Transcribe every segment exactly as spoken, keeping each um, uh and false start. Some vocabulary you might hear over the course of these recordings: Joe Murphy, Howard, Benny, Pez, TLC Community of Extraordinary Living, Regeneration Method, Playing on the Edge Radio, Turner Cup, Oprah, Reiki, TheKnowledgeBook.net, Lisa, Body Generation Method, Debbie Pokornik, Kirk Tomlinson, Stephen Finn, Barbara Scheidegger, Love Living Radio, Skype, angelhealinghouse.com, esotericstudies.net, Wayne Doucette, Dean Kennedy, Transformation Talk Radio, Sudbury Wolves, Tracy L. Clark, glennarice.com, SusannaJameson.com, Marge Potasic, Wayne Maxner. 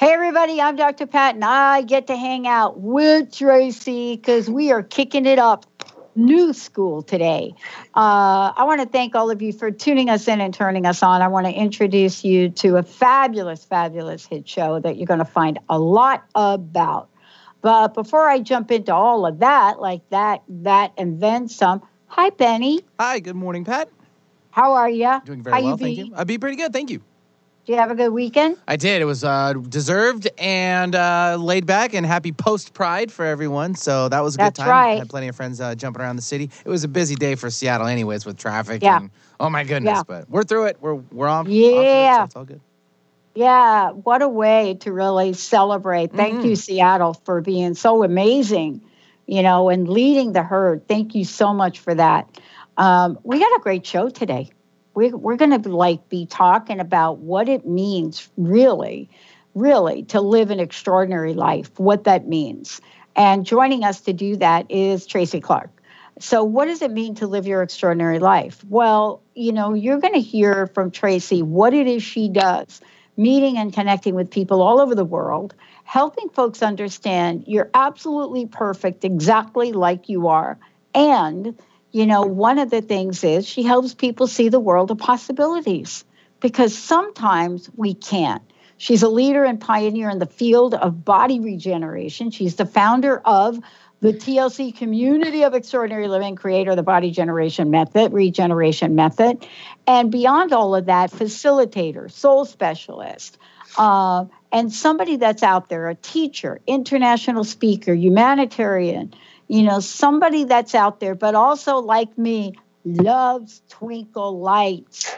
Hey, everybody, I'm Doctor Pat, and I get to hang out with Tracy because we are kicking it up new school today. Uh, I want to thank all of you for tuning us in and turning us on. I want to introduce you to a fabulous, fabulous hit show that you're going to find a lot about. But before I jump into all of that, like that, that, and then some, hi, Benny. Hi, good morning, Pat. How are you? Doing very How well, you thank you. I'd be pretty good, thank you. Did you have a good weekend? I did. It was uh, deserved and uh, laid back, and happy post-Pride for everyone. So that was a That's good time. Right. I had plenty of friends uh, jumping around the city. It was a busy day for Seattle anyways with traffic. Yeah. And, oh, my goodness. Yeah. But we're through it. We're we're on. Yeah. Off it, so it's all good. Yeah. What a way to really celebrate. Thank mm-hmm. you, Seattle, for being so amazing, you know, and leading the herd. Thank you so much for that. Um, we got a great show today. We're, we're going to like be talking about what it means really, really to live an extraordinary life, what that means. And joining us to do that is Tracy Clark. So what does it mean to live your extraordinary life? Well, you know, you're going to hear from Tracy what it is she does, meeting and connecting with people all over the world, helping folks understand you're absolutely perfect, exactly like you are, and you know, one of the things is she helps people see the world of possibilities because sometimes we can't. She's a leader and pioneer in the field of body regeneration. She's the founder of the T L C Community of Extraordinary Living, creator of the Body Generation Method, Regeneration Method, and beyond all of that, facilitator, soul specialist, uh, and somebody that's out there, a teacher, international speaker, humanitarian, you know, somebody that's out there, but also like me, loves twinkle lights.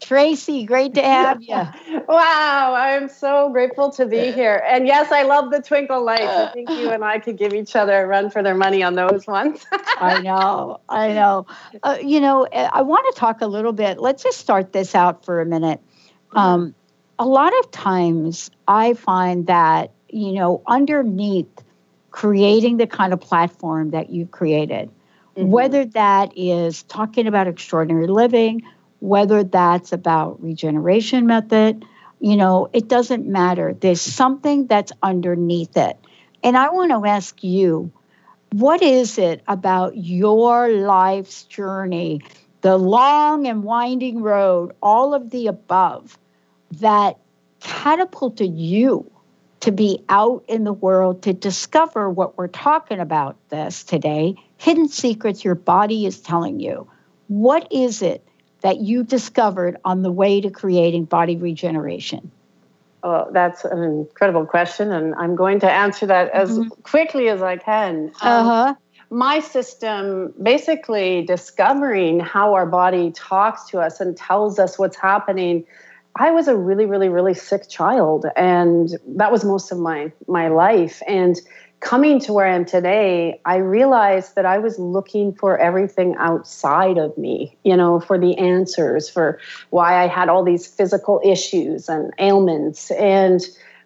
Tracy, great to have you. Wow, I'm so grateful to be here. And yes, I love the twinkle lights. I think you and I could give each other a run for their money on those ones. I know, I know. Uh, you know, I want to talk a little bit. Let's just start this out for a minute. Um, a lot of times I find that, you know, underneath creating the kind of platform that you've created, mm-hmm. whether that is talking about extraordinary living, whether that's about regeneration method, you know, it doesn't matter. There's something that's underneath it. And I want to ask you, what is it about your life's journey, the long and winding road, all of the above, that catapulted you to be out in the world to discover what we're talking about this today, hidden secrets your body is telling you? What is it that you discovered on the way to creating body regeneration? Oh, that's an incredible question, and I'm going to answer that as mm-hmm. quickly as I can. Uh-huh. Um, my system, basically discovering how our body talks to us and tells us what's happening. I was a really, really, really sick child, and that was most of my, my life. And coming to where I am today, I realized that I was looking for everything outside of me, you know, for the answers, for why I had all these physical issues and ailments. And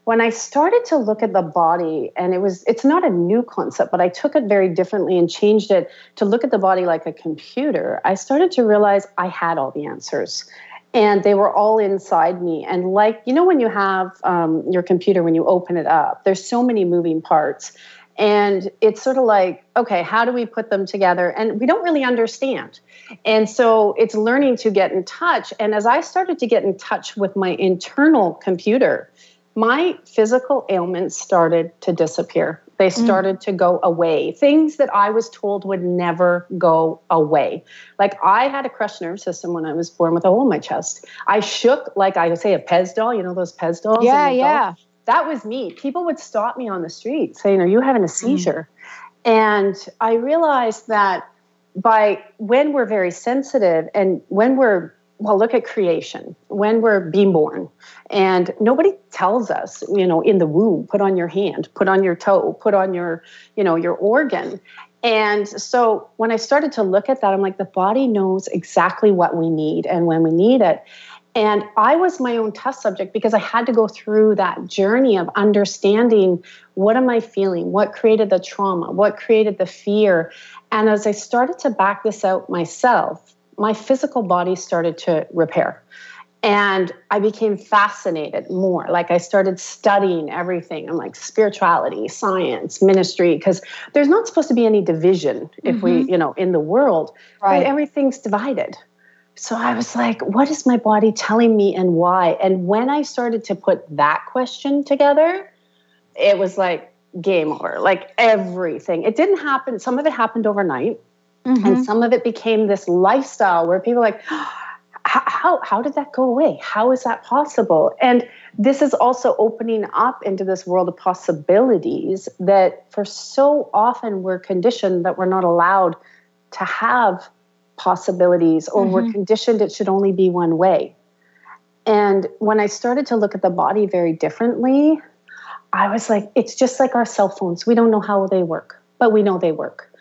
when I started to look at the body, and it was, it's not a new concept, but I took it very differently and changed it to look at the body like a computer, I started to realize I had all the answers. And they were all inside me. And like, you know, when you have um, your computer, when you open it up, there's so many moving parts. And it's sort of like, okay, how do we put them together? And we don't really understand. And so it's learning to get in touch. And as I started to get in touch with my internal computer, my physical ailments started to disappear. They started to go away, things that I was told would never go away. Like I had a crushed nerve system when I was born with a hole in my chest. I shook like I would say a Pez doll, you know, those Pez dolls? Yeah, yeah. That was me. People would stop me on the street saying, are you having a seizure? Mm. And I realized that by when we're very sensitive and when we're well, look at creation, when we're being born. And nobody tells us, you know, in the womb, put on your hand, put on your toe, put on your, you know, your organ. And so when I started to look at that, I'm like, the body knows exactly what we need and when we need it. And I was my own test subject because I had to go through that journey of understanding, what am I feeling? What created the trauma? What created the fear? And as I started to back this out myself, my physical body started to repair. And I became fascinated more. Like I started studying everything. I'm like spirituality, science, ministry, because there's not supposed to be any division if mm-hmm. we, you know, in the world, right? But everything's divided. So I was like, what is my body telling me and why? And when I started to put that question together, it was like game over, like everything. It didn't happen. Some of it happened overnight mm-hmm. and some of it became this lifestyle where people are like, oh, How how did that go away? How is that possible? And this is also opening up into this world of possibilities that for so often we're conditioned that we're not allowed to have possibilities, or mm-hmm. we're conditioned it should only be one way. And when I started to look at the body very differently, I was like, it's just like our cell phones. We don't know how they work, but we know they work.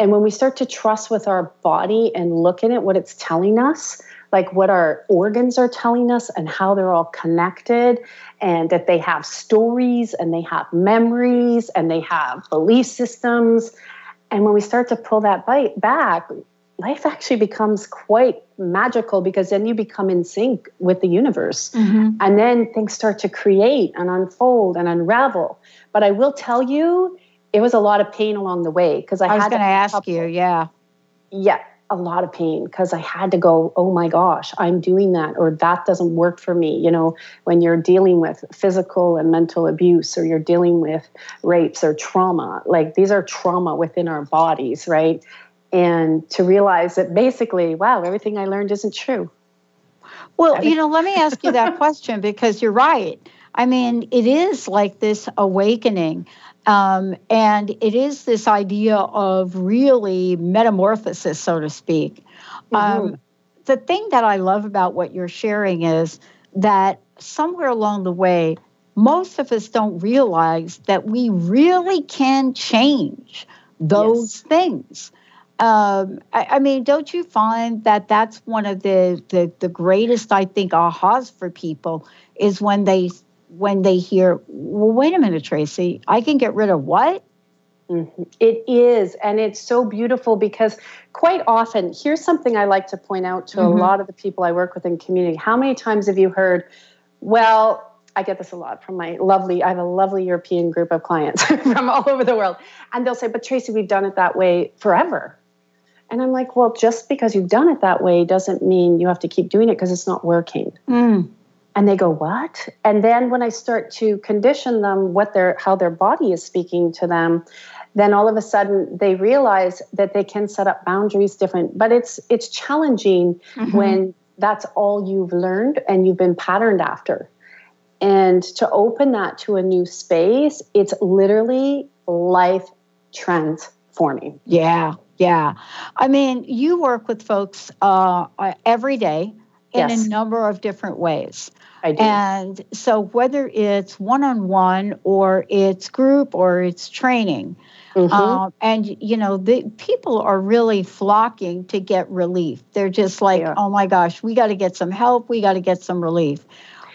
And when we start to trust with our body and look at it, what it's telling us, like what our organs are telling us and how they're all connected, and that they have stories and they have memories and they have belief systems. And when we start to pull that bite back, life actually becomes quite magical, because then you become in sync with the universe. Mm-hmm. And then things start to create and unfold and unravel. But I will tell you, it was a lot of pain along the way, because I, I had was going to ask couple. you, yeah. Yeah. a lot of pain, because I had to go, oh my gosh, I'm doing that, or that doesn't work for me. You know, when you're dealing with physical and mental abuse, or you're dealing with rapes or trauma, like these are trauma within our bodies, right? And to realize that basically, wow, everything I learned isn't true. Well, you know, let me ask you that question, because you're right. I mean, it is like this awakening. Um, and it is this idea of really metamorphosis, so to speak. Mm-hmm. Um, the thing that I love about what you're sharing is that somewhere along the way, most of us don't realize that we really can change those yes. things. Um, I, I mean, don't you find that that's one of the, the, the greatest, I think, ahas for people is when they when they hear, well, wait a minute, Tracy, I can get rid of what? Mm-hmm. It is. And it's so beautiful, because quite often, here's something I like to point out to mm-hmm. a lot of the people I work with in community. How many times have you heard, well, I get this a lot from my lovely, I have a lovely European group of clients from all over the world. And they'll say, but Tracy, we've done it that way forever. And I'm like, well, just because you've done it that way doesn't mean you have to keep doing it, because it's not working. Mm. And they go, what? And then when I start to condition them, what their how their body is speaking to them, then all of a sudden they realize that they can set up boundaries different. But it's it's challenging mm-hmm. when that's all you've learned and you've been patterned after. And to open that to a new space, it's literally life transforming. Yeah, yeah. I mean, you work with folks uh, every day in yes. a number of different ways. I do. And so whether it's one-on-one or it's group or it's training, mm-hmm. um, and, you know, the people are really flocking to get relief. They're just like, yeah. oh, my gosh, we got to get some help. We got to get some relief.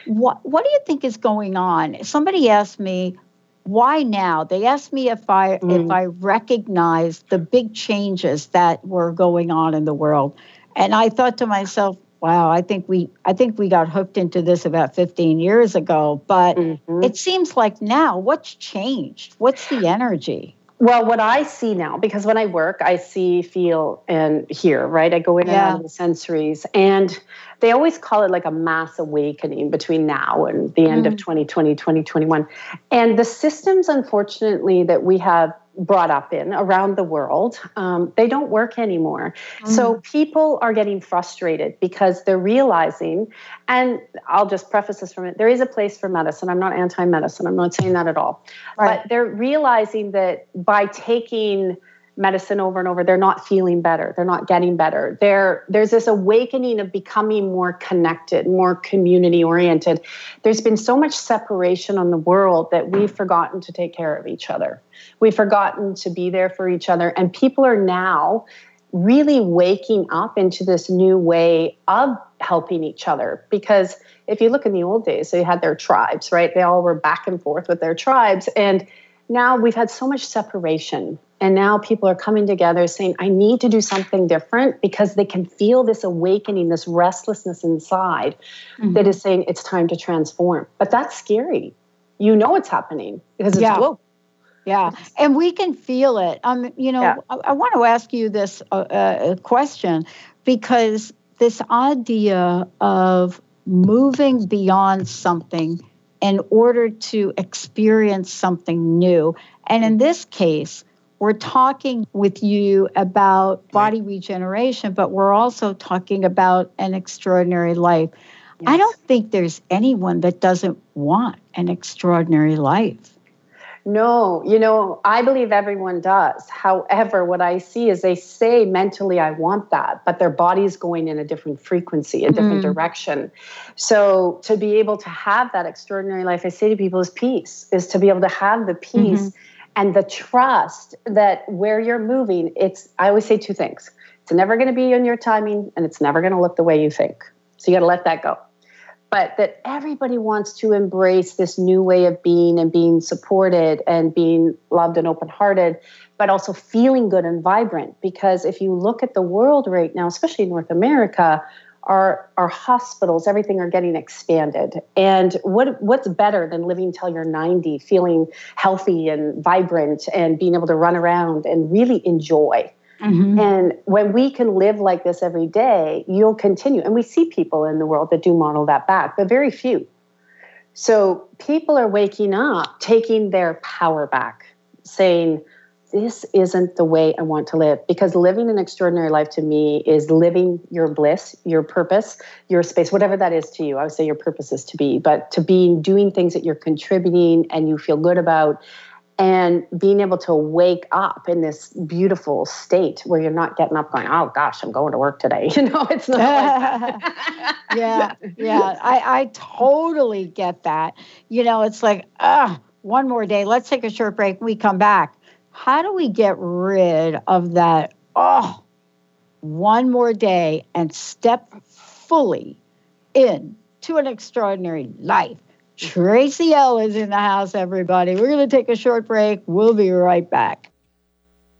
What, what do you think is going on? Somebody asked me, why now? They asked me if I mm. if I recognized the big changes that were going on in the world. And I thought to myself, wow, I think we I think we got hooked into this about fifteen years ago, but mm-hmm. it seems like now, what's changed? What's the energy? Well, what I see now, because when I work, I see, feel, and hear, right? I go in yeah. and out of the sensories, and they always call it like a mass awakening between now and the end mm-hmm. of twenty twenty, twenty twenty-one. And the systems, unfortunately, that we have brought up in around the world, um, they don't work anymore. Mm. So people are getting frustrated because they're realizing, and I'll just preface this from it, there is a place for medicine. I'm not anti-medicine. I'm not saying that at all. Right. But they're realizing that by taking medicine over and over, they're not feeling better. They're not getting better. They're, there's this awakening of becoming more connected, more community oriented. There's been so much separation on the world that we've forgotten to take care of each other. We've forgotten to be there for each other. And people are now really waking up into this new way of helping each other. Because if you look in the old days, they had their tribes, right? They all were back and forth with their tribes. And now we've had so much separation. And now people are coming together saying, I need to do something different, because they can feel this awakening, this restlessness inside mm-hmm. that is saying it's time to transform. But that's scary. You know it's happening because it's yeah. woke. Yeah. And we can feel it. Um, you know, yeah. I, I want to ask you this uh, uh, question, because this idea of moving beyond something in order to experience something new. And in this case, we're talking with you about body regeneration, but we're also talking about an extraordinary life. Yes. I don't think there's anyone that doesn't want an extraordinary life. No, you know, I believe everyone does. However, what I see is they say mentally, I want that, but their body's going in a different frequency, a different mm. direction. So to be able to have that extraordinary life, I say to people, is peace, is to be able to have the peace mm-hmm. and the trust that where you're moving, it's, I always say two things. It's never going to be on your timing, and it's never going to look the way you think. So you got to let that go. But that everybody wants to embrace this new way of being and being supported and being loved and open-hearted, but also feeling good and vibrant. Because if you look at the world right now, especially in North America, our our hospitals, everything are getting expanded. And what what's better than living till you're ninety, feeling healthy and vibrant and being able to run around and really enjoy? Mm-hmm. And when we can live like this every day, you'll continue. And we see people in the world that do model that back, but very few. So people are waking up, taking their power back, saying, this isn't the way I want to live. Because living an extraordinary life to me is living your bliss, your purpose, your space, whatever that is to you. I would say your purpose is to be, but to be doing things that you're contributing and you feel good about. And being able to wake up in this beautiful state where you're not getting up going, oh, gosh, I'm going to work today. You know, it's not like that. yeah, yeah. I, I totally get that. You know, it's like, ah, one more day. Let's take a short break. We come back. How do we get rid of that, oh, one more day, and step fully in to an extraordinary life? Tracy L. is in the house, everybody. We're going to take a short break. We'll be right back.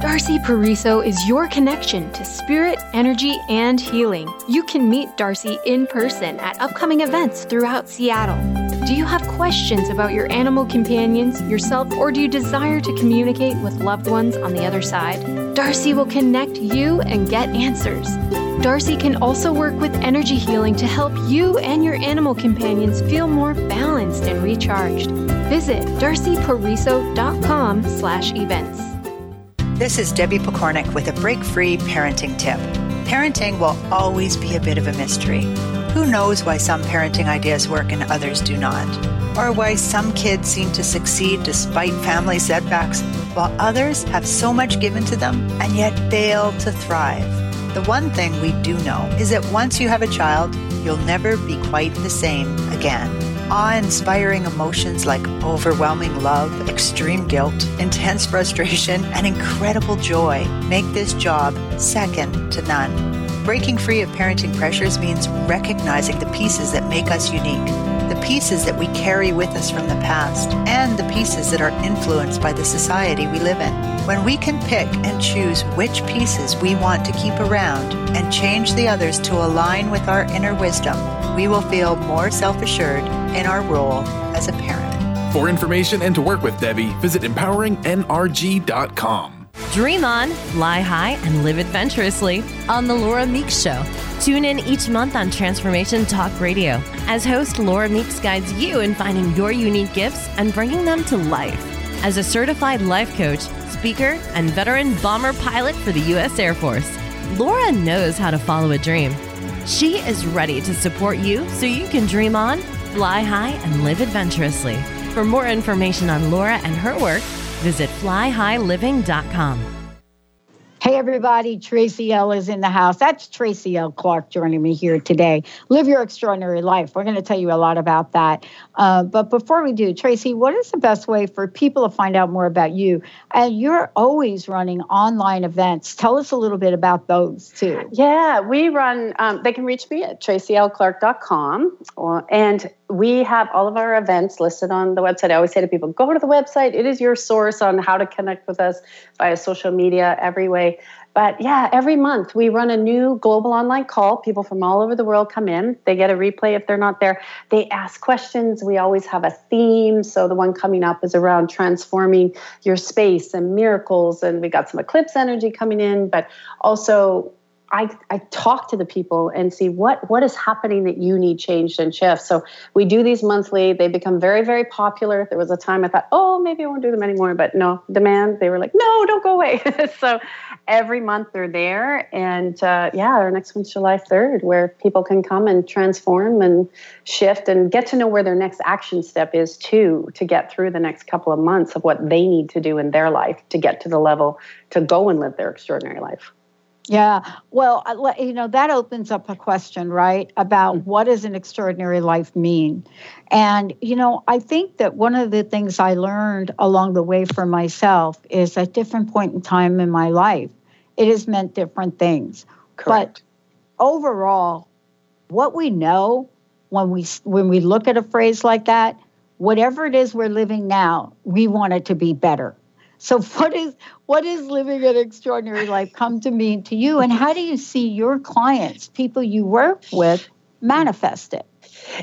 Darcy Pariso is your connection to spirit, energy, and healing. You can meet Darcy in person at upcoming events throughout Seattle. Do you have questions about your animal companions, yourself, or do you desire to communicate with loved ones on the other side? Darcy will connect you and get answers. Darcy can also work with energy healing to help you and your animal companions feel more balanced and recharged. Visit darcy pariso dot com slash events. This is Debbie Pokornik with a break-free parenting tip. Parenting will always be a bit of a mystery. Who knows why some parenting ideas work and others do not? Or why some kids seem to succeed despite family setbacks, while others have so much given to them and yet fail to thrive. The one thing we do know is that once you have a child, you'll never be quite the same again. awe-inspiring emotions like overwhelming love, extreme guilt, intense frustration, and incredible joy make this job second to none. Breaking free of parenting pressures means recognizing the pieces that make us unique, the pieces that we carry with us from the past, and the pieces that are influenced by the society we live in. When we can pick and choose which pieces we want to keep around and change the others to align with our inner wisdom, we will feel more self-assured in our role as a parent. For information and to work with Debbie, visit empowering N R G dot com. Dream on, fly high, and live adventurously on The Laura Meeks Show. Tune in each month on Transformation Talk Radio as host Laura Meeks guides you in finding your unique gifts and bringing them to life. As a certified life coach, speaker, and veteran bomber pilot for the U S Air Force, Laura knows how to follow a dream. She is ready to support you so you can dream on, fly high, and live adventurously. For more information on Laura and her work, visit fly high living dot com. Hey, everybody. Tracy L. is in the house. That's Tracy L. Clark joining me here today. Live your extraordinary life. We're going to tell you a lot about that. Uh, but before we do, Tracy, what is the best way for people to find out more about you? And you're always running online events. Tell us a little bit about those, too. Yeah, we run. Um, they can reach me at tracy l clark dot com. Or, and we have all of our events listed on the website. I always say to people, go to the website. It is your source on how to connect with us via social media, every way. But yeah, every month we run a new global online call. People from all over the world come in. They get a replay if they're not there. They ask questions. We always have a theme. So the one coming up is around transforming your space and miracles. And we got some eclipse energy coming in. But also I, I talk to the people and see what, what is happening that you need changed and shift. So we do these monthly. They become very, very popular. There was a time I thought, oh, maybe I won't do them anymore. But no, demand. They were like, no, don't go away. So every month they're there. And uh, yeah, our next one's July third, where people can come and transform and shift and get to know where their next action step is too, to get through the next couple of months of what they need to do in their life to get to the level to go and live their extraordinary life. Yeah. Well, you know, that opens up a question, right, about what does an extraordinary life mean? And, you know, I think that one of the things I learned along the way for myself is at different point in time in my life, it has meant different things. Correct. But overall, what we know when we when we look at a phrase like that, whatever it is we're living now, we want it to be better. So what is what is living an extraordinary life come to mean to you? And how do you see your clients, people you work with, manifest it?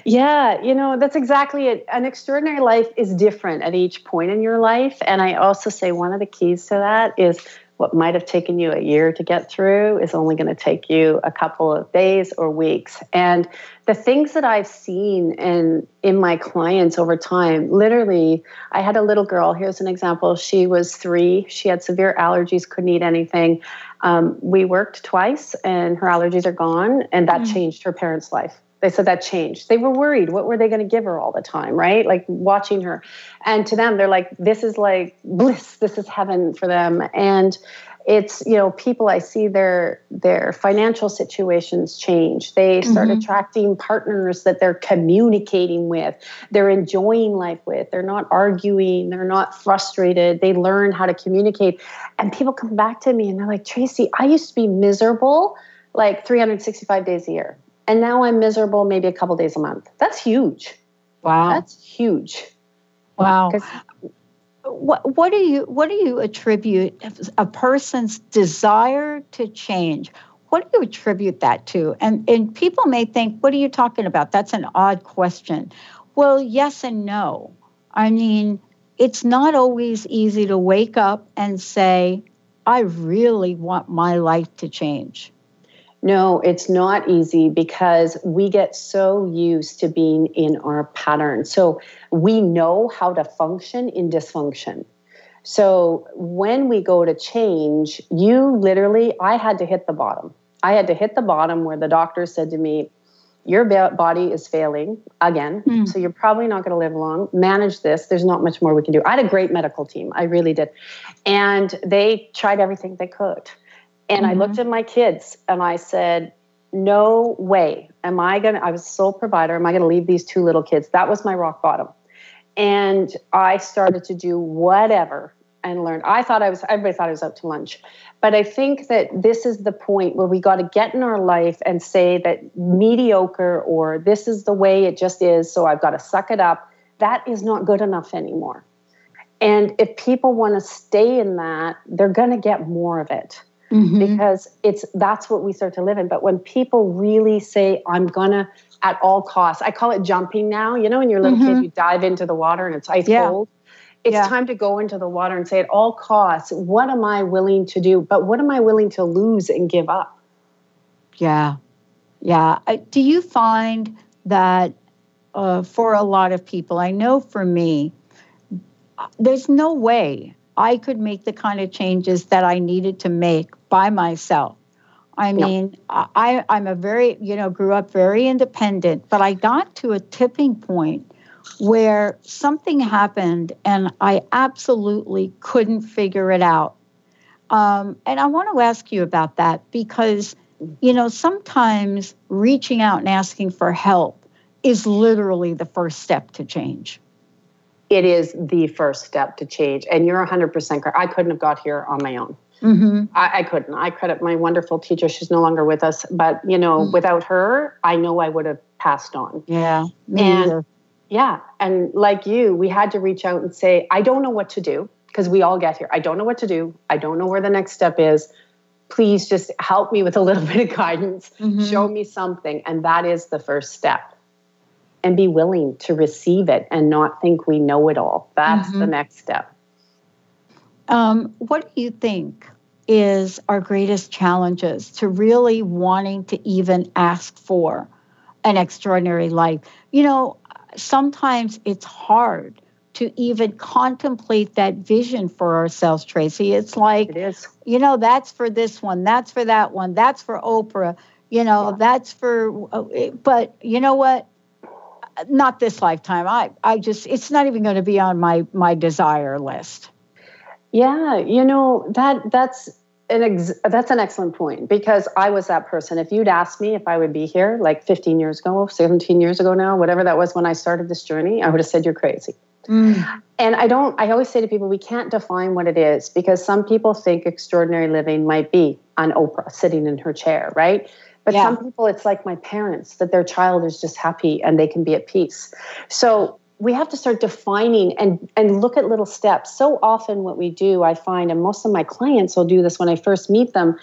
Yeah, you know, that's exactly it. An extraordinary life is different at each point in your life. And I also say one of the keys to that is what might have taken you a year to get through is only going to take you a couple of days or weeks. And the things that I've seen in, in my clients over time, literally, I had a little girl. Here's an example. She was three. She had severe allergies, couldn't eat anything. Um, we worked twice and her allergies are gone. And that mm. changed her parents' life. They said that changed. They were worried. What were they going to give her all the time, right? Like watching her. And to them, they're like, this is like bliss. This is heaven for them. And it's, you know, people I see their their financial situations change. They start mm-hmm. attracting partners that they're communicating with. They're enjoying life with. They're not arguing. They're not frustrated. They learn how to communicate. And people come back to me and they're like, Tracy, I used to be miserable like three hundred sixty-five days a year. And now I'm miserable maybe a couple days a month. That's huge. Wow. That's huge. Wow. What, what do you what do you attribute a person's desire to change? What do you attribute that to? And and people may think, what are you talking about? That's an odd question. Well, yes and no. I mean, it's not always easy to wake up and say, I really want my life to change. No, it's not easy because we get so used to being in our pattern. So we know how to function in dysfunction. So when we go to change, you literally, I had to hit the bottom. I had to hit the bottom where the doctor said to me, your body is failing again, mm. so you're probably not going to live long. Manage this. There's not much more we can do. I had a great medical team. I really did. And they tried everything they could. And mm-hmm. I looked at my kids and I said, no way am I going to, I was sole provider, am I going to leave these two little kids? That was my rock bottom. And I started to do whatever and learn. I thought I was, everybody thought I was out to lunch. But I think that this is the point where we got to get in our life and say that mediocre or this is the way it just is, so I've got to suck it up. That is not good enough anymore. And if people want to stay in that, they're going to get more of it. Mm-hmm. Because it's that's what we start to live in. But when people really say, I'm going to, at all costs, I call it jumping now. You know, when you're a little mm-hmm. kid, you dive into the water and it's ice yeah. cold. It's yeah. time to go into the water and say, at all costs, what am I willing to do? But what am I willing to lose and give up? Yeah. Yeah. Do you find that uh, for a lot of people, I know for me, there's no way I could make the kind of changes that I needed to make by myself. I mean, no. I, I'm a very, you know, grew up very independent, but I got to a tipping point where something happened and I absolutely couldn't figure it out. Um, and I want to ask you about that because, you know, sometimes reaching out and asking for help is literally the first step to change. It is the first step to change. And you're one hundred percent correct. I couldn't have got here on my own. Mm-hmm. I, I couldn't. I credit my wonderful teacher. She's no longer with us. But, you know, mm-hmm. without her, I know I would have passed on. Yeah. Me and either. Yeah. And like you, we had to reach out and say, I don't know what to do, because we all get here. I don't know what to do. I don't know where the next step is. Please just help me with a little bit of guidance. Mm-hmm. Show me something. And that is the first step. And be willing to receive it and not think we know it all. That's mm-hmm. the next step. Um, what do you think is our greatest challenges to really wanting to even ask for an extraordinary life? You know, sometimes it's hard to even contemplate that vision for ourselves, Tracy. It's like, it is. You know, that's for this one, that's for that one, that's for Oprah, you know, yeah. that's for, but you know what? Not this lifetime. I, I just, it's not even going to be on my, my desire list. Yeah. You know, that, that's an, ex, that's an excellent point, because I was that person. If you'd asked me if I would be here like fifteen years ago, seventeen years ago now, whatever that was when I started this journey, I would have said, you're crazy. Mm. And I don't, I always say to people, we can't define what it is, because some people think extraordinary living might be on Oprah sitting in her chair, right? But yeah. some people, it's like my parents, that their child is just happy and they can be at peace. So we have to start defining and, and look at little steps. So often what we do, I find, and most of my clients will do this when I first meet them,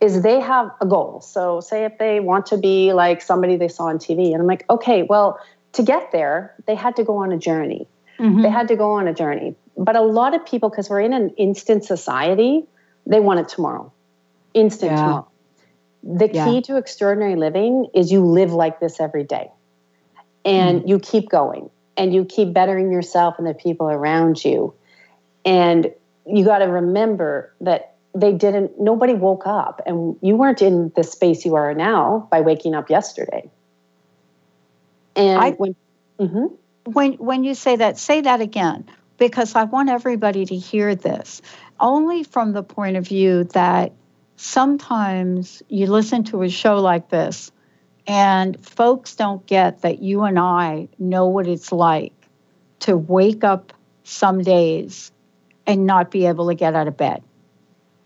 is they have a goal. So say if they want to be like somebody they saw on T V, and I'm like, okay, well, to get there, they had to go on a journey. Mm-hmm. They had to go on a journey. But a lot of people, because we're in an instant society, they want it tomorrow. Instant yeah. tomorrow. The key yeah. to extraordinary living is you live like this every day, and mm. you keep going and you keep bettering yourself and the people around you. And you got to remember that they didn't, nobody woke up, and you weren't in the space you are now by waking up yesterday. And I, when, mm-hmm. when, when you say that, say that again, because I want everybody to hear this only from the point of view that sometimes you listen to a show like this and folks don't get that you and I know what it's like to wake up some days and not be able to get out of bed.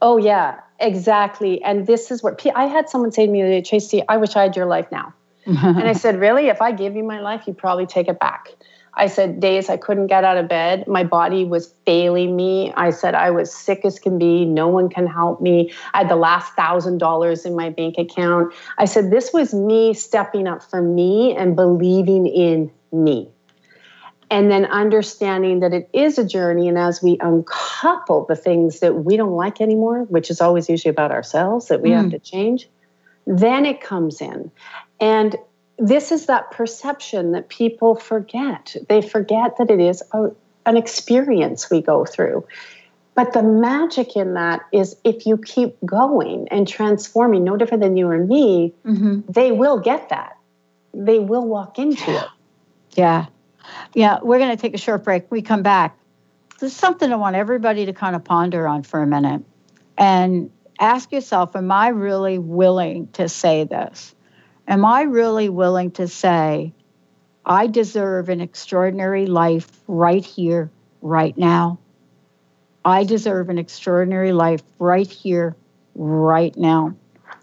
Oh, yeah, exactly. And this is what I had someone say to me the other day, Tracy, I wish I had your life now. And I said, really? If I give you my life, you'd probably take it back. I said, days I couldn't get out of bed. My body was failing me. I said, I was sick as can be. No one can help me. I had the last thousand dollars in my bank account. I said, this was me stepping up for me and believing in me. And then understanding that it is a journey. And as we uncouple the things that we don't like anymore, which is always usually about ourselves, that we mm. have to change, then it comes in. And this is that perception that people forget. They forget that it is a, an experience we go through. But the magic in that is if you keep going and transforming, no different than you or me, mm-hmm. they will get that. They will walk into it. Yeah. Yeah. We're going to take a short break. We come back. There's something I want everybody to kind of ponder on for a minute and ask yourself, am I really willing to say this? am I really willing to say, I deserve an extraordinary life right here, right now? I deserve an extraordinary life right here, right now.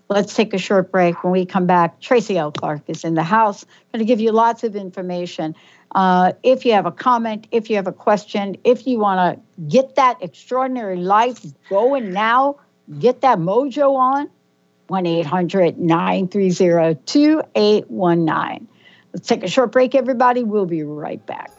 Let's take a short break. When we come back, Tracy L. Clark is in the house. I'm going to give you lots of information. Uh, if you have a comment, if you have a question, if you want to get that extraordinary life going now, get that mojo on, one eight hundred nine three zero two eight one nine. Let's take a short break, everybody. We'll be right back.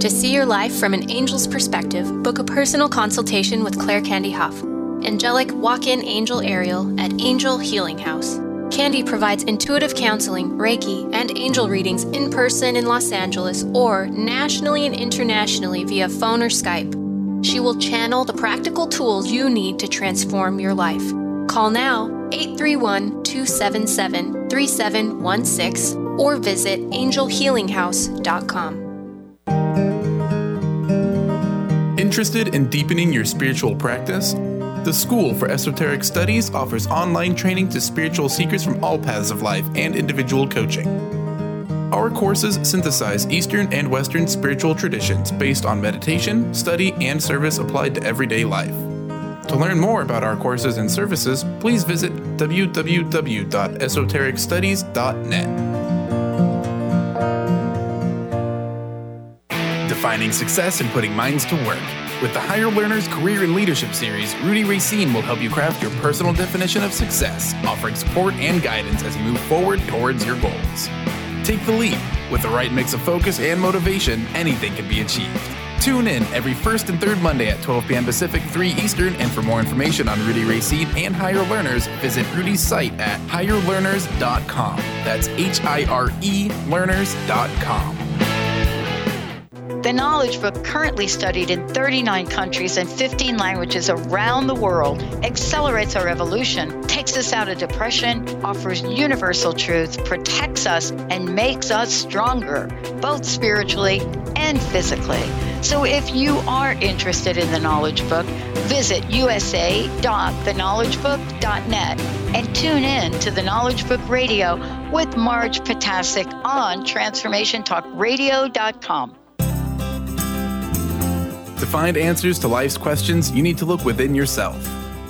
To see your life from an angel's perspective, book a personal consultation with Claire Candy Huff, angelic walk-in angel Ariel at Angel Healing House. Candy provides intuitive counseling, Reiki, and angel readings in person in Los Angeles or nationally and internationally via phone or Skype. She will channel the practical tools you need to transform your life. Call now, eight three one, two seven seven, three seven one six, or visit angel healing house dot com. Interested in deepening your spiritual practice? The School for Esoteric Studies offers online training to spiritual seekers from all paths of life and individual coaching. Our courses synthesize Eastern and Western spiritual traditions based on meditation, study, and service applied to everyday life. To learn more about our courses and services, please visit w w w dot esoteric studies dot net. Finding success and putting minds to work. With the Higher Learners Career and Leadership Series, Rudy Racine will help you craft your personal definition of success, offering support and guidance as you move forward towards your goals. Take the leap. With the right mix of focus and motivation, anything can be achieved. Tune in every first and third Monday at twelve p.m. Pacific, three Eastern, and for more information on Rudy Racine and Higher Learners, visit Rudy's site at higher learners dot com. That's H I R E learners dot com. The Knowledge Book, currently studied in thirty-nine countries and fifteen languages around the world, accelerates our evolution, takes us out of depression, offers universal truth, protects us, and makes us stronger, both spiritually and physically. So if you are interested in The Knowledge Book, visit u s a dot the knowledge book dot net and tune in to The Knowledge Book Radio with Marge Potasic on transformation talk radio dot com. To find answers to life's questions, you need to look within yourself.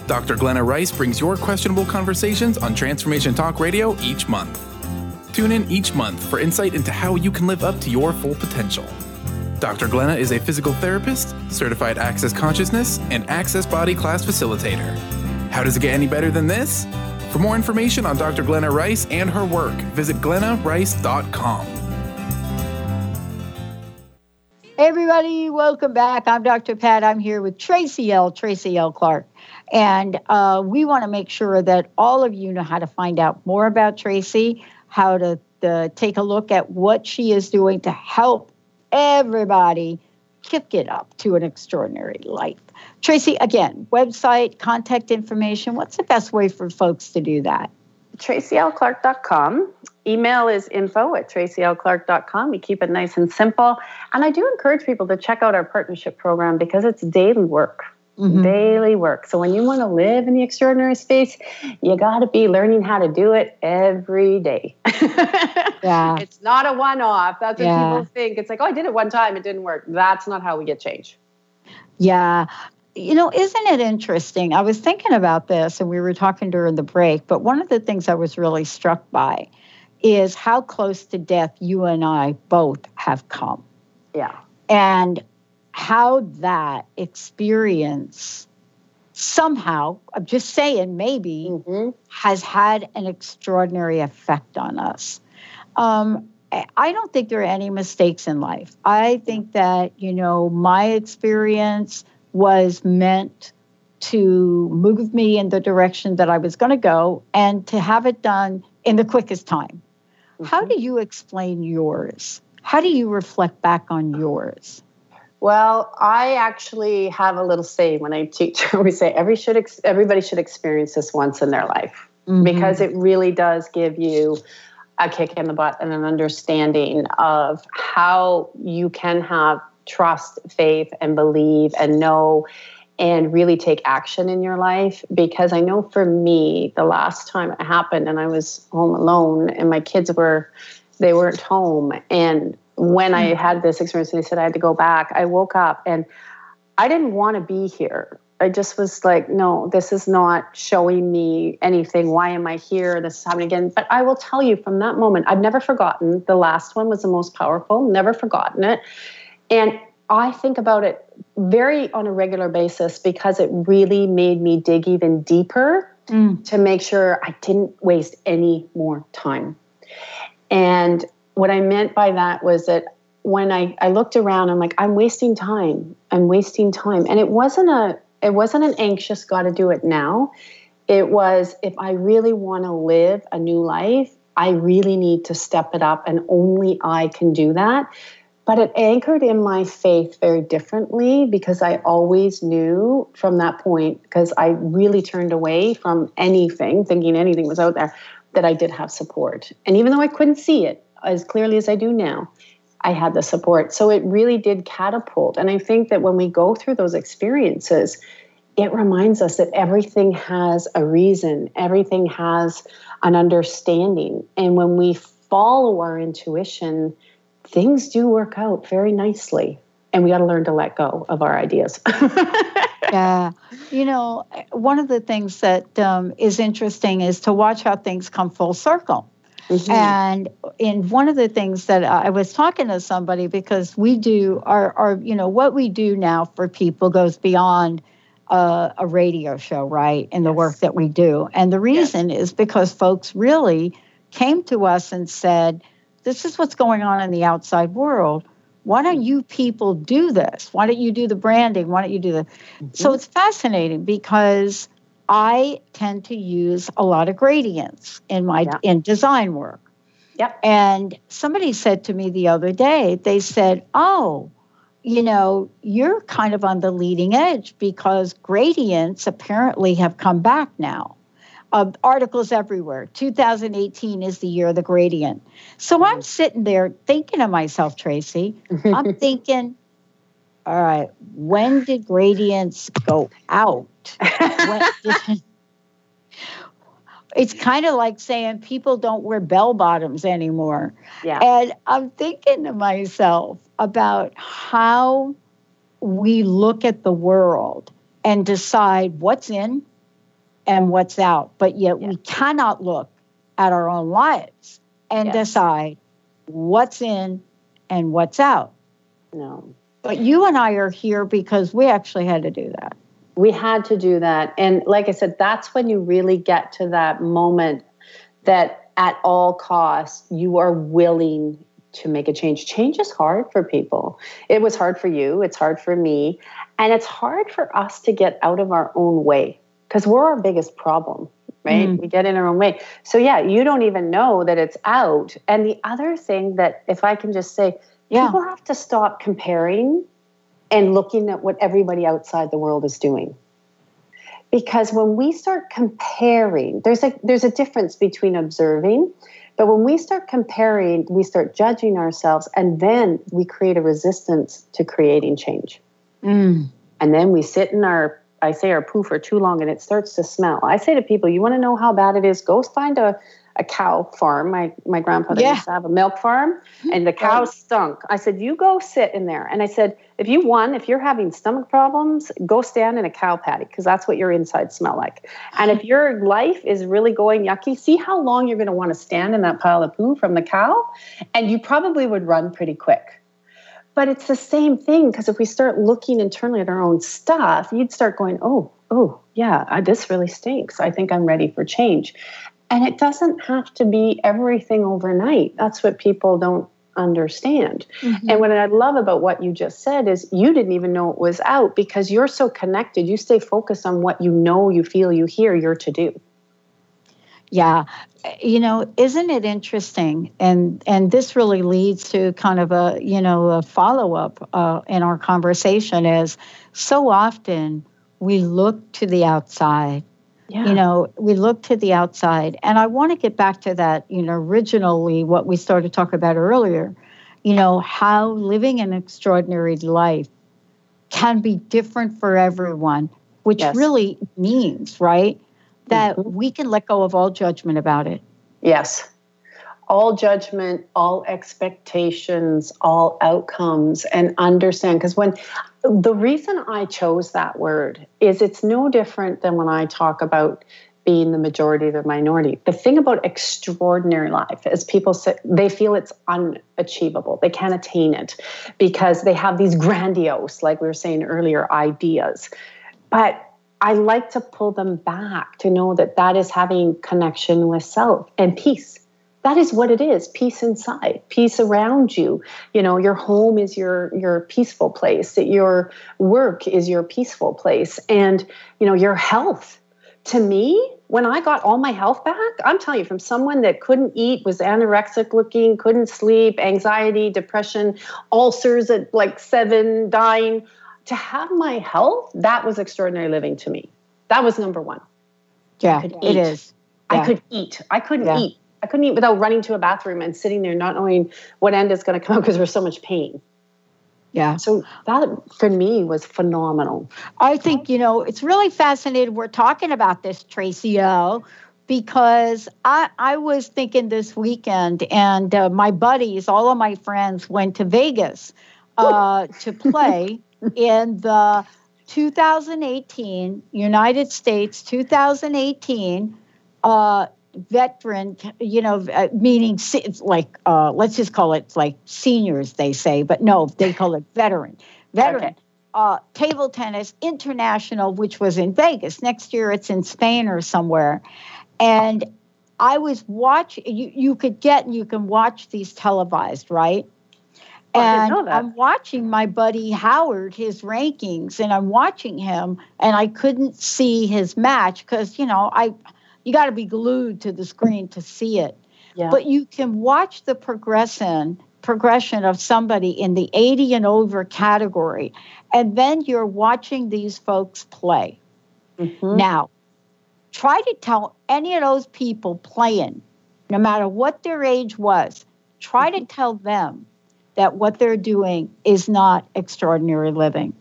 Doctor Glenna Rice brings your questionable conversations on Transformation Talk Radio each month. Tune in each month for insight into how you can live up to your full potential. Doctor Glenna is a physical therapist, certified Access Consciousness, and Access Body class facilitator. How does it get any better than this? For more information on Doctor Glenna Rice and her work, visit glenna rice dot com. Hey everybody, welcome back. I'm Doctor Pat. I'm here with Tracy L. Tracy L. Clark. And uh, we want to make sure that all of you know how to find out more about Tracy, how to uh, take a look at what she is doing to help everybody kick it up to an extraordinary life. Tracy, again, website, contact information. What's the best way for folks to do that? tracy l clark dot com. Email is info at tracy l clark dot com. We keep it nice and simple. And I do encourage people to check out our partnership program because it's daily work, mm-hmm. daily work. So when you want to live in the extraordinary space, you got to be learning how to do it every day. Yeah. It's not a one-off. That's what yeah. people think. It's like, oh, I did it one time. It didn't work. That's not how we get change. Yeah. You know, isn't it interesting? I was thinking about this and we were talking during the break, but one of the things I was really struck by is how close to death you and I both have come. Yeah. And how that experience somehow, I'm just saying maybe, mm-hmm. has had an extraordinary effect on us. Um, I don't think there are any mistakes in life. I think that, you know, my experience was meant to move me in the direction that I was going to go and to have it done in the quickest time. Mm-hmm. How do you explain yours? How do you reflect back on yours? Well, I actually have a little saying when I teach. We say every should ex- everybody should experience this once in their life, mm-hmm. because it really does give you a kick in the butt and an understanding of how you can have trust, faith, and believe and know and really take action in your life. Because I know for me, the last time it happened and I was home alone and my kids were, they weren't home. And when I had this experience and they said I had to go back, I woke up and I didn't want to be here. I just was like, no, this is not showing me anything. Why am I here? This is happening again. But I will tell you from that moment, I've never forgotten. The last one was the most powerful, never forgotten it. And I think about it very on a regular basis because it really made me dig even deeper mm. to make sure I didn't waste any more time. And what I meant by that was that when I, I looked around, I'm like, I'm wasting time. I'm wasting time. And it wasn't a, It wasn't an anxious, got to do it now. It was, if I really want to live a new life, I really need to step it up, and only I can do that. But it anchored in my faith very differently, because I always knew from that point, because I really turned away from anything, thinking anything was out there, that I did have support. And even though I couldn't see it as clearly as I do now, I had the support. So it really did catapult. And I think that when we go through those experiences, it reminds us that everything has a reason. Everything has an understanding. And when we follow our intuition, things do work out very nicely. And we got to learn to let go of our ideas. Yeah. You know, one of the things that um, is interesting is to watch how things come full circle. Mm-hmm. And in one of the things that I was talking to somebody, because we do our, our you know, what we do now for people goes beyond uh, a radio show, right? And yes. the work that we do. And the reason yes. is because folks really came to us and said, this is what's going on in the outside world. Why don't you people do this? Why don't you do the branding? Why don't you do the? Mm-hmm. So it's fascinating because I tend to use a lot of gradients in my yeah. in design work. Yep. And somebody said to me the other day, they said, oh, you know, you're kind of on the leading edge because gradients apparently have come back now. Uh, articles everywhere. two thousand eighteen is the year of the gradient. So mm-hmm. I'm sitting there thinking to myself, Tracy, I'm thinking, all right, when did gradients go out? It's kind of like saying people don't wear bell bottoms anymore. Yeah. And I'm thinking to myself about how we look at the world and decide what's in and what's out. But yet yeah. we cannot look at our own lives and yes. decide what's in and what's out. No. But you and I are here because we actually had to do that. We had to do that. And like I said, that's when you really get to that moment that at all costs, you are willing to make a change. Change is hard for people. It was hard for you. It's hard for me. And it's hard for us to get out of our own way because we're our biggest problem, right? Mm. We get in our own way. So yeah, you don't even know that it's out. And the other thing that, if I can just say, yeah. people have to stop comparing and looking at what everybody outside the world is doing. Because when we start comparing, there's a, there's a difference between observing, but when we start comparing, we start judging ourselves, and then we create a resistance to creating change. Mm. And then we sit in our, I say our poo for too long, and it starts to smell. I say to people, you want to know how bad it is? Go find a a cow farm. My my grandfather yeah. used to have a milk farm, and the cows right. stunk. I said, you go sit in there. And I said, if you won, if you're having stomach problems, go stand in a cow patty, because that's what your insides smell like. And if your life is really going yucky, see how long you're going to want to stand in that pile of poo from the cow, and you probably would run pretty quick. But it's the same thing, because if we start looking internally at our own stuff, you'd start going, oh, oh, yeah, I, this really stinks. I think I'm ready for change. And it doesn't have to be everything overnight. That's what people don't understand. Mm-hmm. And what I love about what you just said is you didn't even know it was out because you're so connected. You stay focused on what you know, you feel, you hear, you're to do. Yeah. You know, isn't it interesting? And and this really leads to kind of a, you know, a follow-up uh, in our conversation is so often we look to the outside. Yeah. You know, we look to the outside, and I want to get back to that, you know, originally what we started to talk about earlier, you know, how living an extraordinary life can be different for everyone, which yes. really means, right, that mm-hmm. we can let go of all judgment about it. Yes. All judgment, all expectations, all outcomes, and understand. Because when the reason I chose that word is it's no different than when I talk about being the majority or the minority. The thing about extraordinary life is people say they feel it's unachievable. They can't attain it because they have these grandiose, like we were saying earlier, ideas. But I like to pull them back to know that that is having connection with self and peace. That is what it is, peace inside, peace around you. You know, your home is your your peaceful place. Your work is your peaceful place. And, you know, your health. To me, when I got all my health back, I'm telling you, from someone that couldn't eat, was anorexic looking, couldn't sleep, anxiety, depression, ulcers at like seven, dying, to have my health, that was extraordinary living to me. That was number one. Yeah, it is. Yeah. I could eat. I couldn't yeah. eat. I couldn't eat without running to a bathroom and sitting there not knowing what end is going to come out because there's so much pain. Yeah. So that, for me, was phenomenal. I think, you know, it's really fascinating we're talking about this, Tracy L., because I, I was thinking this weekend, and uh, my buddies, all of my friends, went to Vegas uh, to play in the two thousand eighteen, United States two thousand eighteen uh, veteran, you know, meaning like, uh, let's just call it like seniors, they say, but no, they call it veteran, veteran, okay. uh, table tennis international, which was in Vegas. Next year it's in Spain or somewhere. And I was watching, you, you could get, and you can watch these televised, right? Oh, and I didn't know that. I'm watching my buddy Howard, his rankings, and I'm watching him, and I couldn't see his match because, you know, I, you got to be glued to the screen to see it. Yeah. But you can watch the progression progression of somebody in the eighty and over category, and then you're watching these folks play. Mm-hmm. Now, try to tell any of those people playing, no matter what their age was, try mm-hmm. to tell them that what they're doing is not extraordinary living.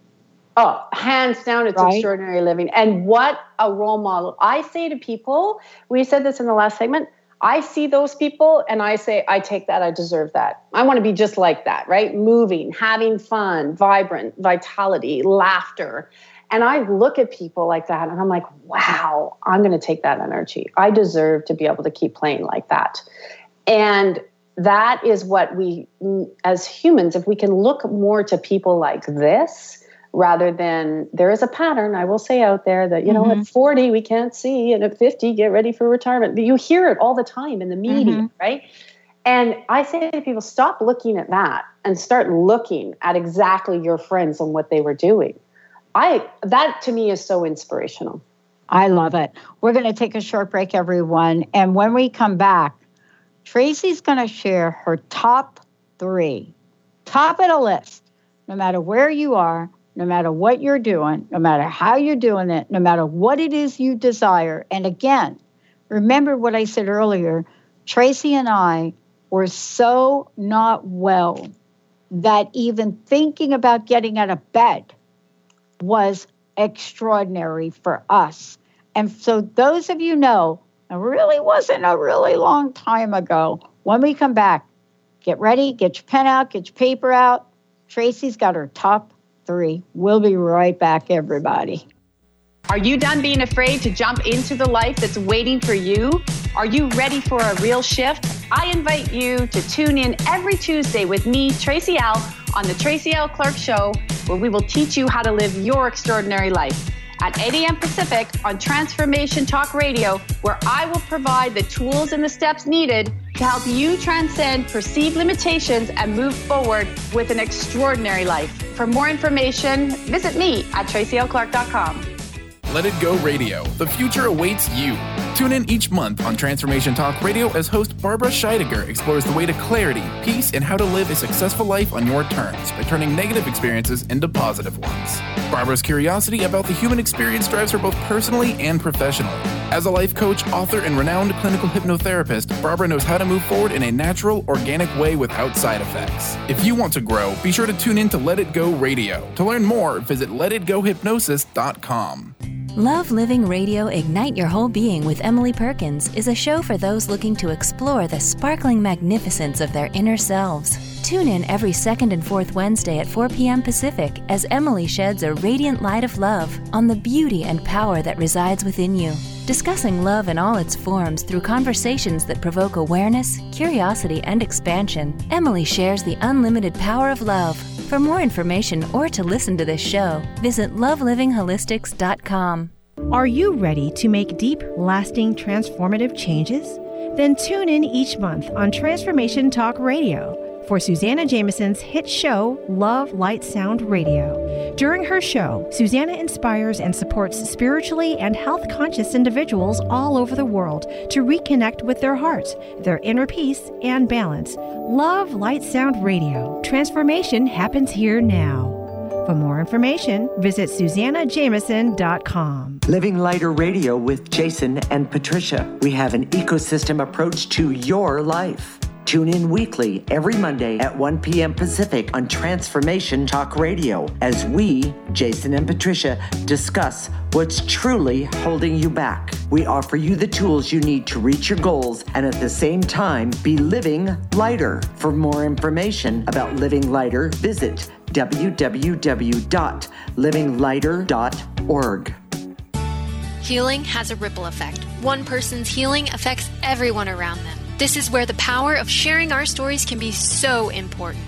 Oh, hands down, it's right? Extraordinary living. And what a role model. I say to people, we said this in the last segment, I see those people and I say, I take that, I deserve that. I want to be just like that, right? Moving, having fun, vibrant, vitality, laughter. And I look at people like that and I'm like, wow, I'm going to take that energy. I deserve to be able to keep playing like that. And that is what we, as humans, if we can look more to people like this, rather than there is a pattern, I will say out there that, you know, mm-hmm. at forty, we can't see, and at fifty, get ready for retirement. But you hear it all the time in the media, mm-hmm. right? And I say to people, stop looking at that and start looking at exactly your friends and what they were doing. I that to me is so inspirational. I love it. We're going to take a short break, everyone. And when we come back, Tracy's going to share her top three, top of the list, no matter where you are, no matter what you're doing, no matter how you're doing it, no matter what it is you desire. And again, remember what I said earlier, Tracy and I were so not well that even thinking about getting out of bed was extraordinary for us. And so those of you know, it really wasn't a really long time ago. When we come back, get ready, get your pen out, get your paper out. Tracy's got her top three. We'll be right back, everybody. Are you done being afraid to jump into the life that's waiting for you? Are you ready for a real shift? I invite you to tune in every Tuesday with me, Tracy L., on the Tracy L. Clark Show, where we will teach you how to live your extraordinary life at eight a.m. Pacific on Transformation Talk Radio, where I will provide the tools and the steps needed to help you transcend perceived limitations and move forward with an extraordinary life. For more information, visit me at tracy l clark dot com. Let It Go Radio. The future awaits you. Tune in each month on Transformation Talk Radio as host Barbara Scheidegger explores the way to clarity, peace, and how to live a successful life on your terms by turning negative experiences into positive ones. Barbara's curiosity about the human experience drives her both personally and professionally. As a life coach, author, and renowned clinical hypnotherapist, Barbara knows how to move forward in a natural, organic way without side effects. If you want to grow, be sure to tune in to Let It Go Radio. To learn more, visit let it go hypnosis dot com. Love Living Radio Ignite Your Whole Being with Emily Perkins is a show for those looking to explore the sparkling magnificence of their inner selves. Tune in every second and fourth Wednesday at four p.m. Pacific as Emily sheds a radiant light of love on the beauty and power that resides within you, discussing love in all its forms through conversations that provoke awareness, curiosity, and expansion. Emily shares the unlimited power of love. For more information or to listen to this show, visit love living holistics dot com. Are you ready to make deep, lasting, transformative changes? Then tune in each month on Transformation Talk Radio for Susanna Jameson's hit show, Love Light Sound Radio. During her show, Susanna inspires and supports spiritually and health-conscious individuals all over the world to reconnect with their heart, their inner peace, and balance. Love Light Sound Radio. Transformation happens here now. For more information, visit susanna jameson dot com. Living Lighter Radio with Jason and Patricia. We have an ecosystem approach to your life. Tune in weekly every Monday at one p.m. Pacific on Transformation Talk Radio as we, Jason and Patricia, discuss what's truly holding you back. We offer you the tools you need to reach your goals and at the same time be living lighter. For more information about Living Lighter, visit w w w dot living lighter dot org. Healing has a ripple effect. One person's healing affects everyone around them. This is where the power of sharing our stories can be so important.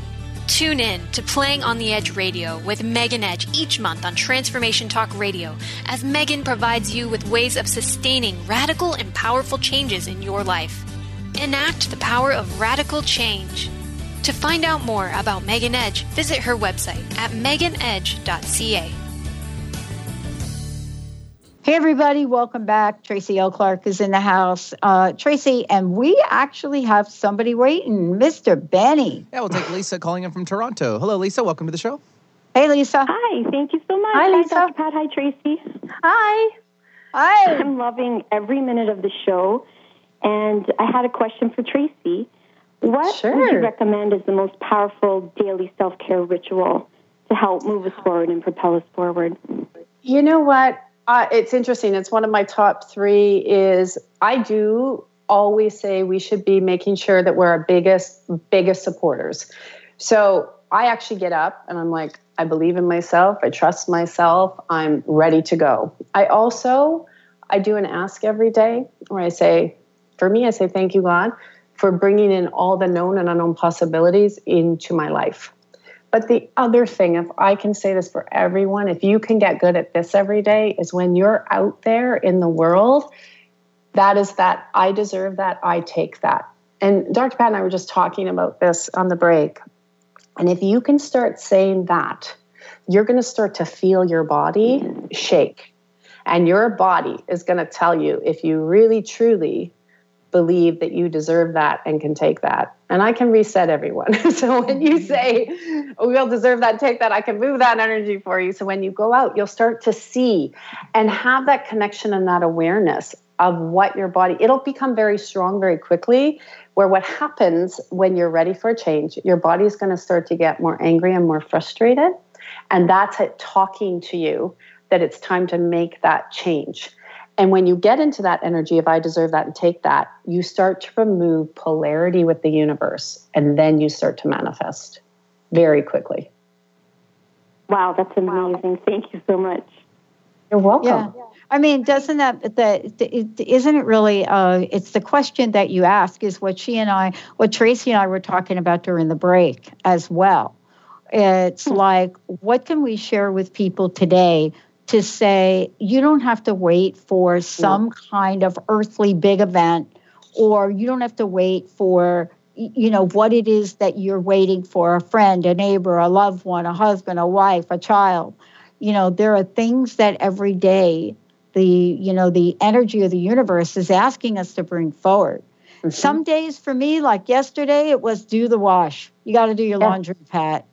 Tune in to Playing on the Edge Radio with Megan Edge each month on Transformation Talk Radio as Megan provides you with ways of sustaining radical and powerful changes in your life. Enact the power of radical change. To find out more about Megan Edge, visit her website at megan edge dot c a. Hey, everybody. Welcome back. Tracy L. Clark is in the house. Uh, Tracy, and we actually have somebody waiting, Mister Benny. Yeah, we'll take Lisa calling in from Toronto. Hello, Lisa. Welcome to the show. Hey, Lisa. Hi. Thank you so much. Hi, Lisa. Hi, Doctor Pat. Hi, Tracy. Hi. Hi. I'm loving every minute of the show. And I had a question for Tracy. What sure. would you recommend is the most powerful daily self-care ritual to help move us forward and propel us forward? You know what? Uh, it's interesting. It's one of my top three is I do always say we should be making sure that we're our biggest, biggest supporters. So I actually get up and I'm like, I believe in myself. I trust myself. I'm ready to go. I also, I do an ask every day where I say, for me, I say, thank you, God, for bringing in all the known and unknown possibilities into my life. But the other thing, if I can say this for everyone, if you can get good at this every day, is when you're out there in the world, that is that I deserve that, I take that. And Doctor Pat and I were just talking about this on the break. And if you can start saying that, you're going to start to feel your body shake. And your body is going to tell you if you really, truly believe that you deserve that and can take that. And I can reset everyone. So when you say, oh, we'll deserve that, take that, I can move that energy for you. So when you go out, you'll start to see and have that connection and that awareness of what your body, it'll become very strong very quickly, where what happens when you're ready for a change, your body's going to start to get more angry and more frustrated. And that's it talking to you that it's time to make that change. And when you get into that energy of I deserve that and take that, you start to remove polarity with the universe, and then you start to manifest very quickly. Wow, that's amazing. Wow. Thank you so much. You're welcome. Yeah. Yeah. I mean, doesn't that, that it, isn't it really, uh, it's the question that you ask is what she and I, what Tracy and I were talking about during the break as well. It's hmm. like, what can we share with people today to say you don't have to wait for some kind of earthly big event, or you don't have to wait for, you know, what it is that you're waiting for, a friend, a neighbor, a loved one, a husband, a wife, a child. You know, there are things that every day the, you know, the energy of the universe is asking us to bring forward. Mm-hmm. Some days for me, like yesterday, it was do the wash. You got to do your yeah. laundry, Pat.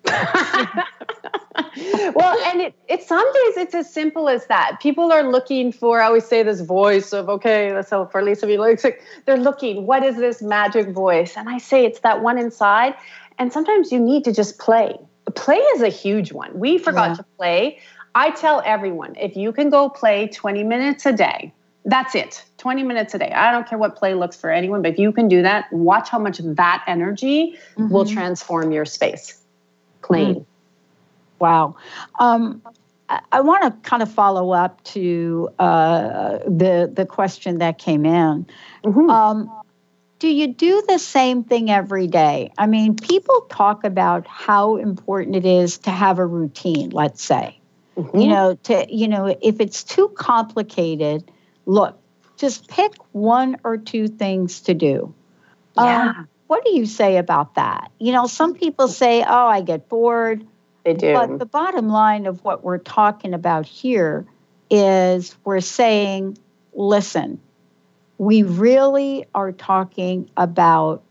Well, and it, it's some days it's as simple as that. People are looking for, I always say this voice of, okay, let's help for Lisa. They're looking, what is this magic voice? And I say it's that one inside. And sometimes you need to just play. Play is a huge one. We forgot yeah. to play. I tell everyone, if you can go play twenty minutes a day, that's it. twenty minutes a day. I don't care what play looks for anyone, but if you can do that, watch how much that energy mm-hmm. will transform your space. Playing. Mm-hmm. Wow. Um, I, I want to kind of follow up to uh, the, the question that came in. Mm-hmm. Um, do you do the same thing every day? I mean, people talk about how important it is to have a routine, let's say. Mm-hmm. You know, to you know, if it's too complicated, look, just pick one or two things to do. Yeah. Um, what do you say about that? You know, some people say, oh, I get bored. They do. But the bottom line of what we're talking about here is we're saying, listen, we really are talking about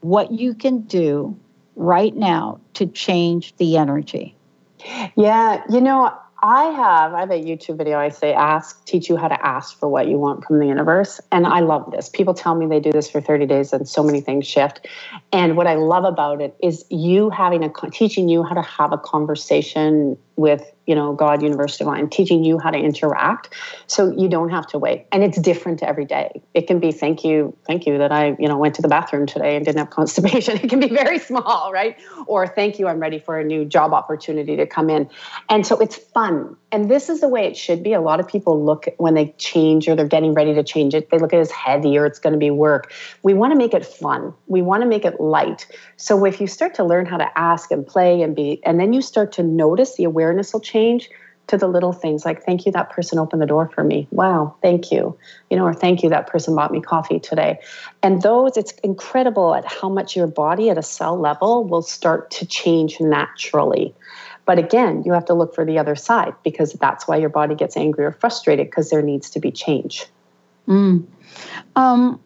what you can do right now to change the energy. Yeah, you know, I have, I have a YouTube video, I say, ask, teach you how to ask for what you want from the universe. And I love this. People tell me they do this for thirty days and so many things shift. And what I love about it is you having a, teaching you how to have a conversation with, you know, God, universe, divine, teaching you how to interact. So you don't have to wait. And it's different every day. It can be, thank you, thank you that I, you know, went to the bathroom today and didn't have constipation. It can be very small, right? Or thank you, I'm ready for a new job opportunity to come in. And so it's fun. And this is the way it should be. A lot of people look when they change or they're getting ready to change it, they look at it as heavy or it's going to be work. We want to make it fun. We want to make it light. So if you start to learn how to ask and play and be, and then you start to notice the awareness will change to the little things like, thank you, that person opened the door for me. Wow, thank you. You know, or thank you, that person bought me coffee today. And those, it's incredible at how much your body at a cell level will start to change naturally. But again, you have to look for the other side because that's why your body gets angry or frustrated because there needs to be change. Mm. Um,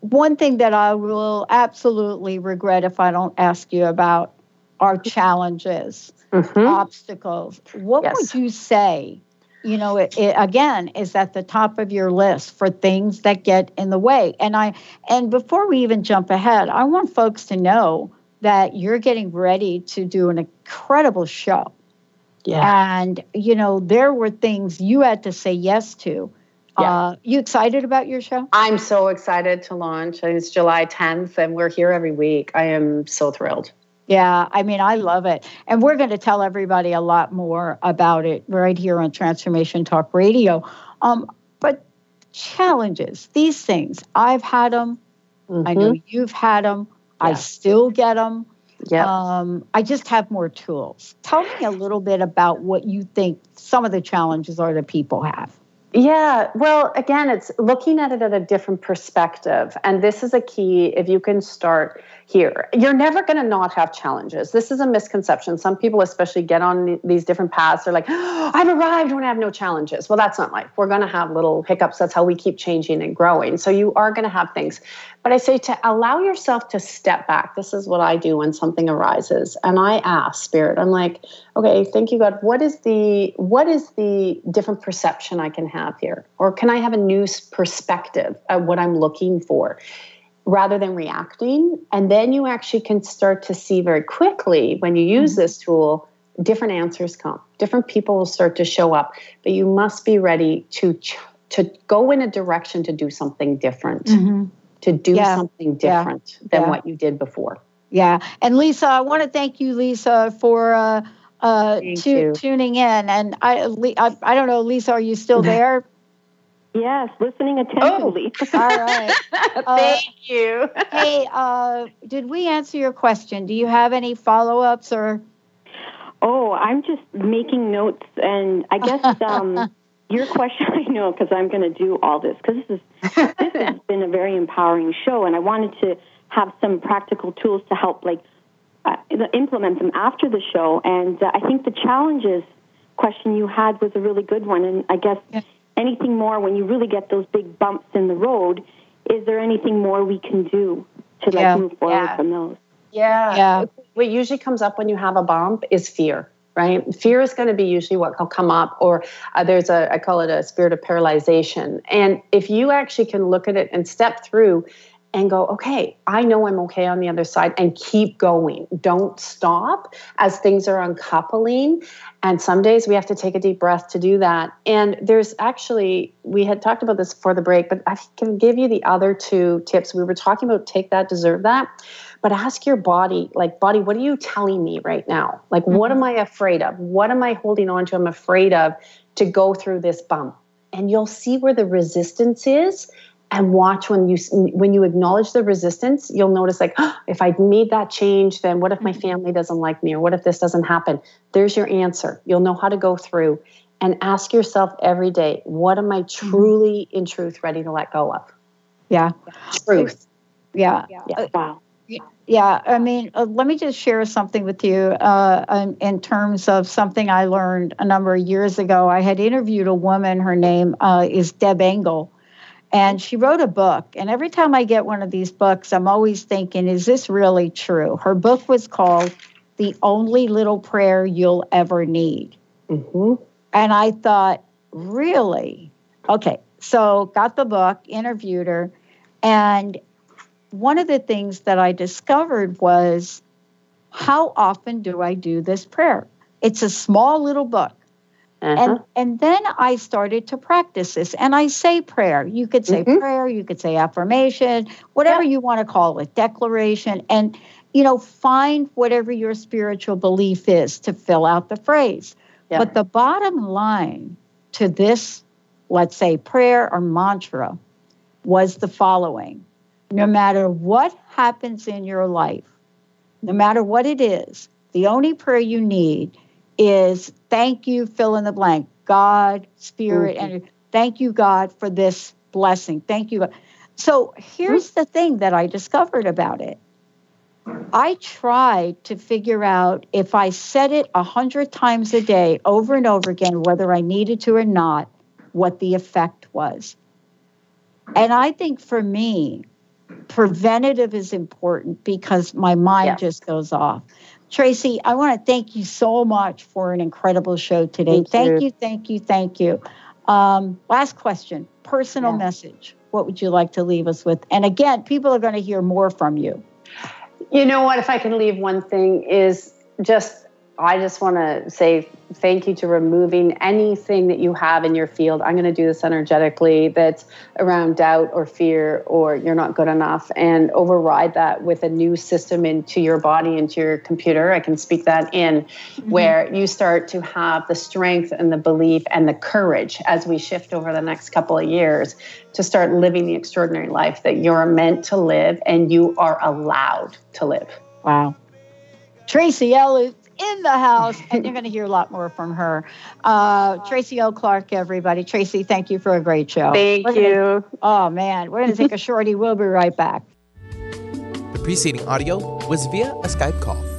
one thing that I will absolutely regret if I don't ask you about are challenges, mm-hmm. obstacles. What yes. would you say, you know, it, it, again, is at the top of your list for things that get in the way? And I, and before we even jump ahead, I want folks to know that you're getting ready to do an incredible show. Yeah. And, you know, there were things you had to say yes to. Yeah. Uh, you excited about your show? I'm so excited to launch. It's July tenth, and we're here every week. I am so thrilled. Yeah, I mean, I love it. And we're going to tell everybody a lot more about it right here on Transformation Talk Radio. Um, but challenges, these things, I've had them. Mm-hmm. I know you've had them. Yeah. I still get them. Yeah. Um, I just have more tools. Tell me a little bit about what you think some of the challenges are that people have. Yeah. Well, again, it's looking at it at a different perspective. And this is a key if you can start here. You're never going to not have challenges. This is a misconception. Some people especially get on these different paths. They're like, oh, I've arrived when I have no challenges. Well, that's not life. We're going to have little hiccups. That's how we keep changing and growing. So you are going to have things. But I say to allow yourself to step back. This is what I do when something arises. And I ask Spirit, I'm like, okay, thank you, God. What is the, what is the different perception I can have here? Or can I have a new perspective at what I'm looking for? Rather than reacting. And then you actually can start to see very quickly when you use mm-hmm. this tool, different answers come. Different people will start to show up. But you must be ready to ch- to go in a direction to do something different. Mm-hmm. to do yeah. something different yeah. than yeah. what you did before. Yeah. And Lisa, I want to thank you, Lisa, for uh, uh, tu- you. tuning in. And I, I I don't know, Lisa, are you still there? Yes, listening attentively. Oh. All right. Uh, thank you. Hey, uh, did we answer your question? Do you have any follow-ups or? Oh, I'm just making notes. And I guess um, your question, I know, because I'm going to do all this, because this is this has been a very empowering show, and I wanted to have some practical tools to help, like, uh, implement them after the show. And uh, I think the challenges question you had was a really good one, and I guess yeah. anything more when you really get those big bumps in the road, is there anything more we can do to, like, yeah. move forward yeah. from those? Yeah. yeah. What usually comes up when you have a bump is fear, right? Fear is going to be usually what will come up, or uh, there's a, I call it a spirit of paralyzation. And if you actually can look at it and step through and go, okay, I know I'm okay on the other side, and keep going. Don't stop as things are uncoupling. And some days we have to take a deep breath to do that. And there's actually, we had talked about this before the break, but I can give you the other two tips. We were talking about take that, deserve that. But ask your body, like, body, what are you telling me right now? Like, mm-hmm. what am I afraid of? What am I holding on to? I'm afraid of to go through this bump. And you'll see where the resistance is. And watch when you when you acknowledge the resistance, you'll notice, like, oh, if I made that change, then what if my family doesn't like me? Or what if this doesn't happen? There's your answer. You'll know how to go through and ask yourself every day, what am I truly, in truth, ready to let go of? Yeah. Truth. Yeah. Yeah. Yeah. Wow. Yeah, I mean, uh, let me just share something with you uh, um, in terms of something I learned a number of years ago. I had interviewed a woman, her name uh, is Deb Engel, and she wrote a book. And every time I get one of these books, I'm always thinking, is this really true? Her book was called The Only Little Prayer You'll Ever Need. Mm-hmm. And I thought, really? Okay, so got the book, interviewed her, and one of the things that I discovered was, how often do I do this prayer? It's a small little book. Uh-huh. And and then I started to practice this. And I say prayer. You could say mm-hmm. prayer. You could say affirmation, whatever yeah. you want to call it, declaration. And, you know, find whatever your spiritual belief is to fill out the phrase. Yeah. But the bottom line to this, let's say, prayer or mantra was the following. No matter what happens in your life, no matter what it is, the only prayer you need is thank you, fill in the blank, God, Spirit, mm-hmm. and thank you, God, for this blessing. Thank you. So here's the thing that I discovered about it. I tried to figure out if I said it a hundred times a day over and over again, whether I needed to or not, what the effect was. And I think for me, preventative is important because my mind yeah. just goes off. Tracy, I want to thank you so much for an incredible show today. Thank you, thank you, thank you. Thank you. Um, last question, personal yeah. message. What would you like to leave us with? And again, people are going to hear more from you. You know what, if I can leave one thing is just, I just want to say thank you to removing anything that you have in your field. I'm going to do this energetically that's around doubt or fear or you're not good enough, and override that with a new system into your body, into your computer. I can speak that in mm-hmm. where you start to have the strength and the belief and the courage as we shift over the next couple of years to start living the extraordinary life that you're meant to live and you are allowed to live. Wow. Tracy L. is in the house, and you're going to hear a lot more from her. Uh, Tracy L. Clark, everybody. Tracy, thank you for a great show. Thank we're you. Gonna, oh, man. We're going to take a shorty. We'll be right back. The preceding audio was via a Skype call.